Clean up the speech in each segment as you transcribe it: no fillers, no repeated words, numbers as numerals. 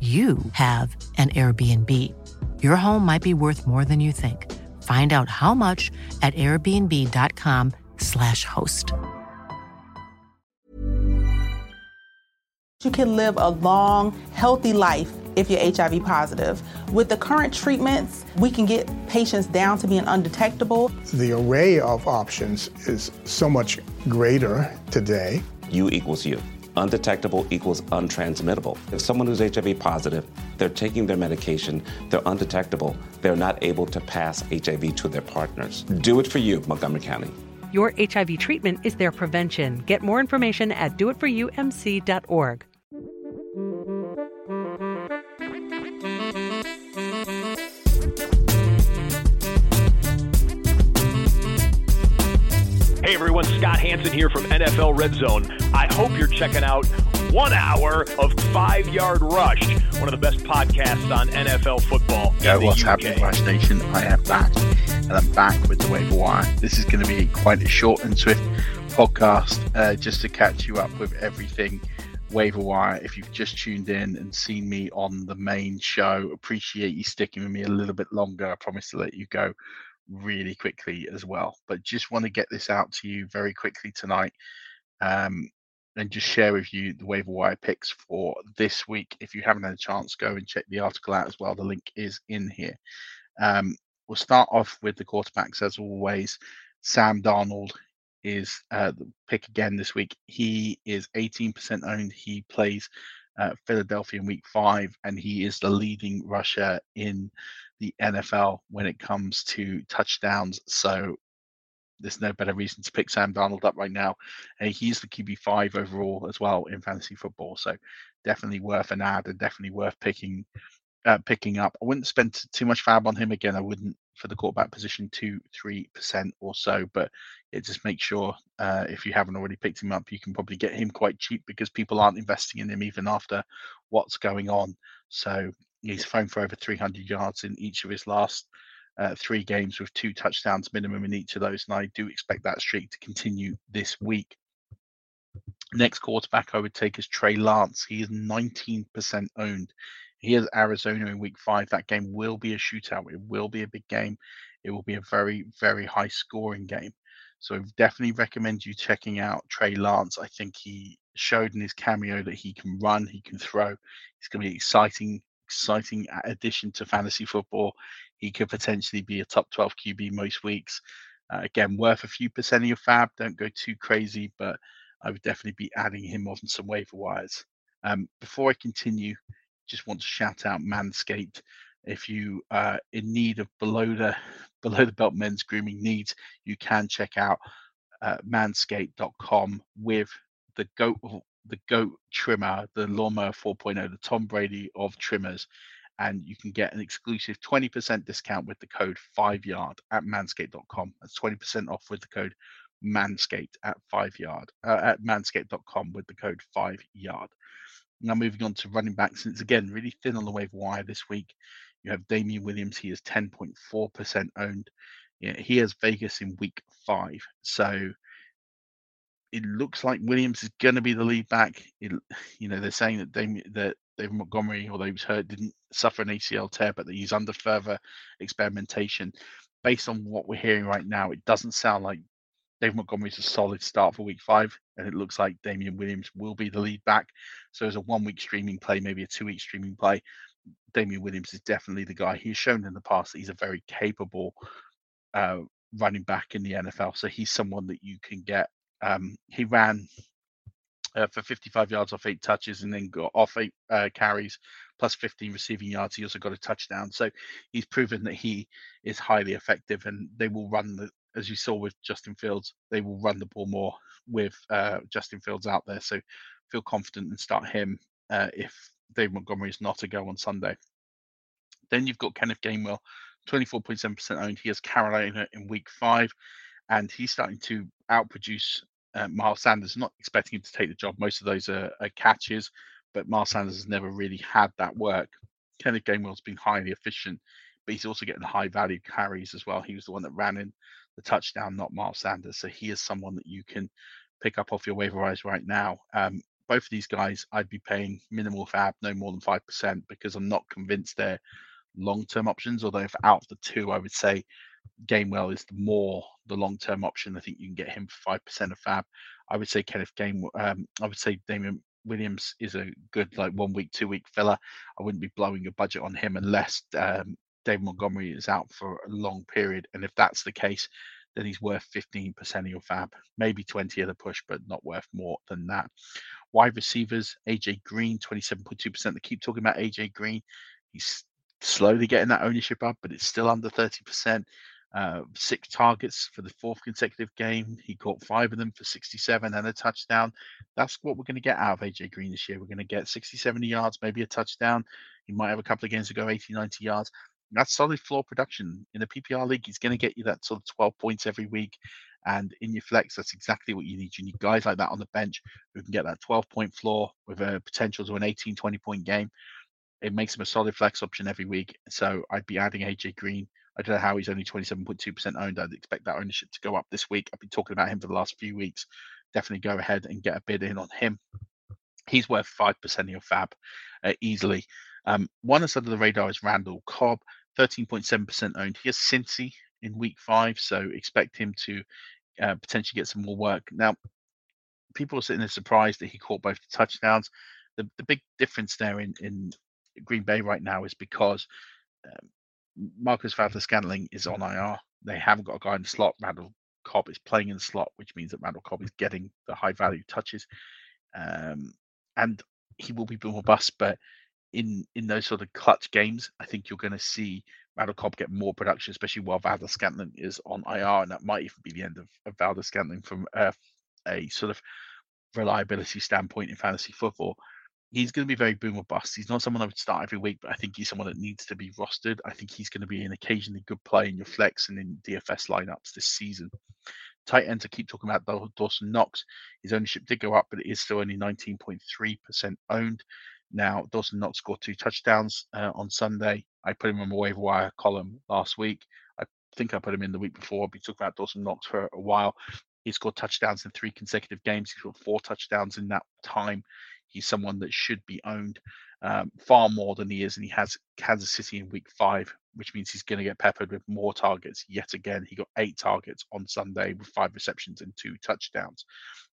you have an Airbnb. Your home might be worth more than you think. Find out how much at airbnb.com/host. You can live a long, healthy life if you're HIV positive. With the current treatments, we can get patients down to being undetectable. The array of options is so much greater today. U equals U. Undetectable equals untransmittable. If someone who's HIV positive, they're taking their medication, they're undetectable, they're not able to pass HIV to their partners. Do it for you, Montgomery County. Your HIV treatment is their prevention. Get more information at doitforyoumc.org. Hey everyone, Scott Hansen here from NFL Red Zone. I hope you're checking out 1 hour of 5 Yard Rush, one of the best podcasts on NFL football. Yo, what's happening, Rush Nation? I am back, and I'm back with the waiver wire. This is going to be quite a short and swift podcast just to catch you up with everything waiver wire. If you've just tuned in and seen me on the main show, appreciate you sticking with me a little bit longer. I promise to let you go really quickly as well, but just want to get this out to you very quickly tonight and just share with you the waiver wire picks for this week. If you haven't had a chance, go and check the article out as well. The link is in here. We'll start off with the quarterbacks as always. Sam Darnold is the pick again this week. He is 18% owned. He plays Philadelphia in week 5, and he is the leading rusher in the NFL when it comes to touchdowns. So there's no better reason to pick Sam Darnold up right now. And he's the QB5 overall as well in fantasy football. So definitely worth an ad and definitely worth picking up. I wouldn't spend too much fab on him again. I wouldn't for the quarterback position, 2-3% or so. But it just make sure if you haven't already picked him up, you can probably get him quite cheap because people aren't investing in him even after what's going on. So he's thrown for over 300 yards in each of his last 3 games with 2 touchdowns minimum in each of those. And I do expect that streak to continue this week. Next quarterback I would take is Trey Lance. He is 19% owned. He has Arizona in week 5. That game will be a shootout. It will be a big game. It will be a very, very high scoring game. So I definitely recommend you checking out Trey Lance. I think he showed in his cameo that he can run, he can throw. It's going to be exciting addition to fantasy football. He could potentially be a top 12 QB most weeks. Again, worth a few percent of your fab. Don't go too crazy, but I would definitely be adding him on some waiver wires. Before I continue, just want to shout out Manscaped. If you are in need of below the belt men's grooming needs, you can check out manscaped.com with the GOAT trimmer, the Lawnmower 4.0, the Tom Brady of trimmers. And you can get an exclusive 20% discount with the code 5Yard at manscaped.com. That's 20% off with the code Manscaped at 5Yard, at manscaped.com with the code 5Yard. Now moving on to running backs, and it's again really thin on the waiver wire this week. You have Damian Williams. He is 10.4% owned. Yeah, he has Vegas in week 5. So it looks like Williams is going to be the lead back. They're saying that David Montgomery, although he was hurt, didn't suffer an ACL tear, but that he's under further experimentation. Based on what we're hearing right now, it doesn't sound like David Montgomery's a solid start for week 5, and it looks like Damian Williams will be the lead back. So as a 1-week streaming play, maybe a 2-week streaming play, Damian Williams is definitely the guy. He's shown in the past that he's a very capable running back in the NFL. So he's someone that you can get. He ran for 55 yards off 8 touches and then got off 8 carries plus 15 receiving yards. He also got a touchdown. So he's proven that he is highly effective, and they will run the, as you saw with Justin Fields, they will run the ball more with Justin Fields out there. So feel confident and start him if Dave Montgomery is not a go on Sunday. Then you've got Kenneth Gainwell, 24.7% owned. He has Carolina in week 5, and he's starting to outproduce Miles Sanders. Not expecting him to take the job. Most of those are catches, but Miles Sanders has never really had that work. Kenneth Gainwell's been highly efficient, but he's also getting high value carries as well. He was the one that ran in the touchdown, not Miles Sanders. So he is someone that you can pick up off your waiver wires right now. Both of these guys, I'd be paying minimal fab, no more than 5%, because I'm not convinced they're long-term options. Although if out of the two, I would say Gainwell is the long-term option. I think you can get him for 5% of fab. I would say Damian Williams is a good 1-week, 2-week filler. I wouldn't be blowing your budget on him unless David Montgomery is out for a long period. And if that's the case, then he's worth 15% of your fab, maybe 20 at a push, but not worth more than that. Wide receivers, AJ Green, 27.2%. They keep talking about AJ Green. He's slowly getting that ownership up, but it's still under 30%. 6 targets for the 4th consecutive game. He caught 5 of them for 67 and a touchdown. That's what we're going to get out of AJ Green this year. We're going to get 60, 70 yards, maybe a touchdown. He might have a couple of games to go, 80, 90 yards. That's solid floor production. In a PPR league, he's going to get you that sort of 12 points every week. And in your flex, that's exactly what you need. You need guys like that on the bench who can get that 12-point floor with a potential to an 18, 20-point game. It makes him a solid flex option every week. So I'd be adding AJ Green. I don't know how he's only 27.2% owned. I'd expect that ownership to go up this week. I've been talking about him for the last few weeks. Definitely go ahead and get a bid in on him. He's worth 5% of your fab easily. One that's under the radar is Randall Cobb, 13.7% owned. He has Cincy in week 5, so expect him to potentially get some more work. Now, people are sitting there surprised that he caught both the touchdowns. The big difference there in Green Bay right now is because Marcus Valdes-Scantling is on IR. They haven't got a guy in the slot. Randall Cobb is playing in the slot, which means that Randall Cobb is getting the high-value touches. And he will be more bust, but in those sort of clutch games, I think you're going to see Randall Cobb get more production, especially while Valdes-Scantling is on IR, and that might even be the end of Valdes-Scantling from a sort of reliability standpoint in fantasy football. He's going to be very boom or bust. He's not someone I would start every week, but I think he's someone that needs to be rostered. I think he's going to be an occasionally good play in your flex and in DFS lineups this season. Tight ends, I keep talking about Dawson Knox. His ownership did go up, but it is still only 19.3% owned. Now, Dawson Knox scored 2 touchdowns on Sunday. I put him on my waiver wire column last week. I think I put him in the week before. I've been talking about Dawson Knox for a while. He scored touchdowns in 3 consecutive games. He's got 4 touchdowns in that time. He's someone that should be owned far more than he is, and he has Kansas City in week 5, which means he's going to get peppered with more targets yet again. He got 8 targets on Sunday with 5 receptions and 2 touchdowns.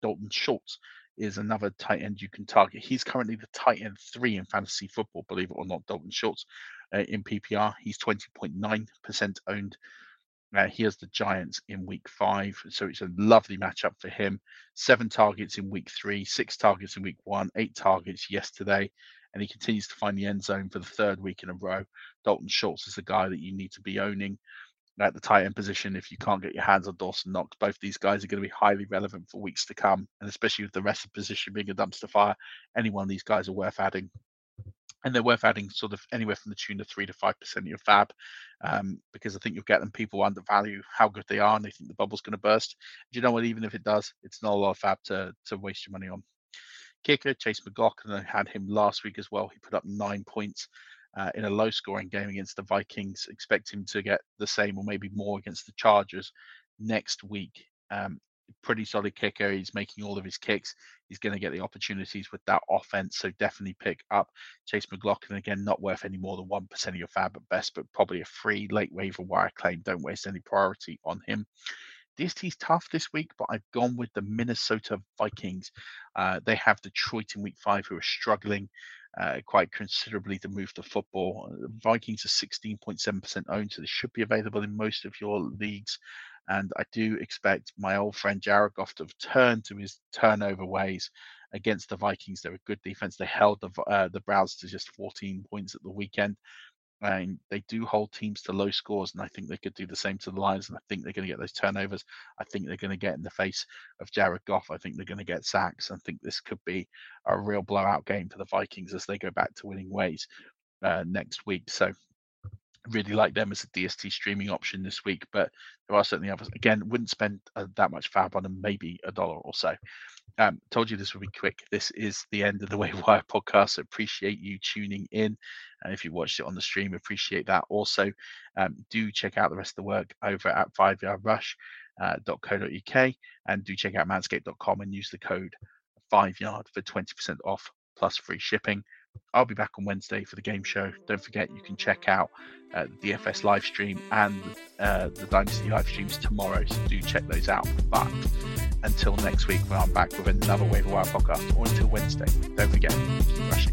Dalton Schultz is another tight end you can target. He's currently the tight end 3 in fantasy football, believe it or not, Dalton Schultz in PPR. He's 20.9% owned. He has the Giants in week 5, so it's a lovely matchup for him. 7 targets in week 3, 6 targets in week 1, 8 targets yesterday, and he continues to find the end zone for the 3rd week in a row. Dalton Schultz is the guy that you need to be owning at the tight end position if you can't get your hands on Dawson Knox. Both these guys are going to be highly relevant for weeks to come, and especially with the rest of the position being a dumpster fire, any one of these guys are worth adding. And they're worth adding sort of anywhere from the tune of 3 to 5% of your fab, because I think you'll get them. People undervalue how good they are, and they think the bubble's going to burst. Do you know what? Even if it does, it's not a lot of fab to waste your money on. kicker, Chase McLaughlin, had him last week as well. He put up 9 points in a low-scoring game against the Vikings. Expect him to get the same or maybe more against the Chargers next week. Pretty solid kicker. He's making all of his kicks. He's going to get the opportunities with that offense, so definitely pick up Chase McLaughlin. Again, not worth any more than 1% of your fab at best, but probably a free late waiver wire claim. Don't waste any priority on him. DST's tough this week, but I've gone with the Minnesota Vikings. They have Detroit in week 5, who are struggling quite considerably to move the football. The Vikings are 16.7% owned, so this should be available in most of your leagues. And I do expect my old friend Jared Goff to return to his turnover ways against the Vikings. They're a good defense. They held the Browns to just 14 points at the weekend. And they do hold teams to low scores, and I think they could do the same to the Lions, and I think they're going to get those turnovers. I think they're going to get in the face of Jared Goff. I think they're going to get sacks. I think this could be a real blowout game for the Vikings as they go back to winning ways next week. So really like them as a DST streaming option this week, but there are certainly others. Again, wouldn't spend that much fab on them, maybe $1 or so. Told you this would be quick. This is the end of the Waiver Wire podcast. So appreciate you tuning in. And if you watched it on the stream, appreciate that. Also, do check out the rest of the work over at 5yardrush.co.uk, and do check out manscaped.com and use the code 5yard for 20% off plus free shipping. I'll be back on Wednesday for the game show. Don't forget, you can check out the DFS live stream and the Dynasty live streams tomorrow, so do check those out. But until next week, when I'm back with another Waiver Wire podcast, or until Wednesday, don't forget, keep rushing.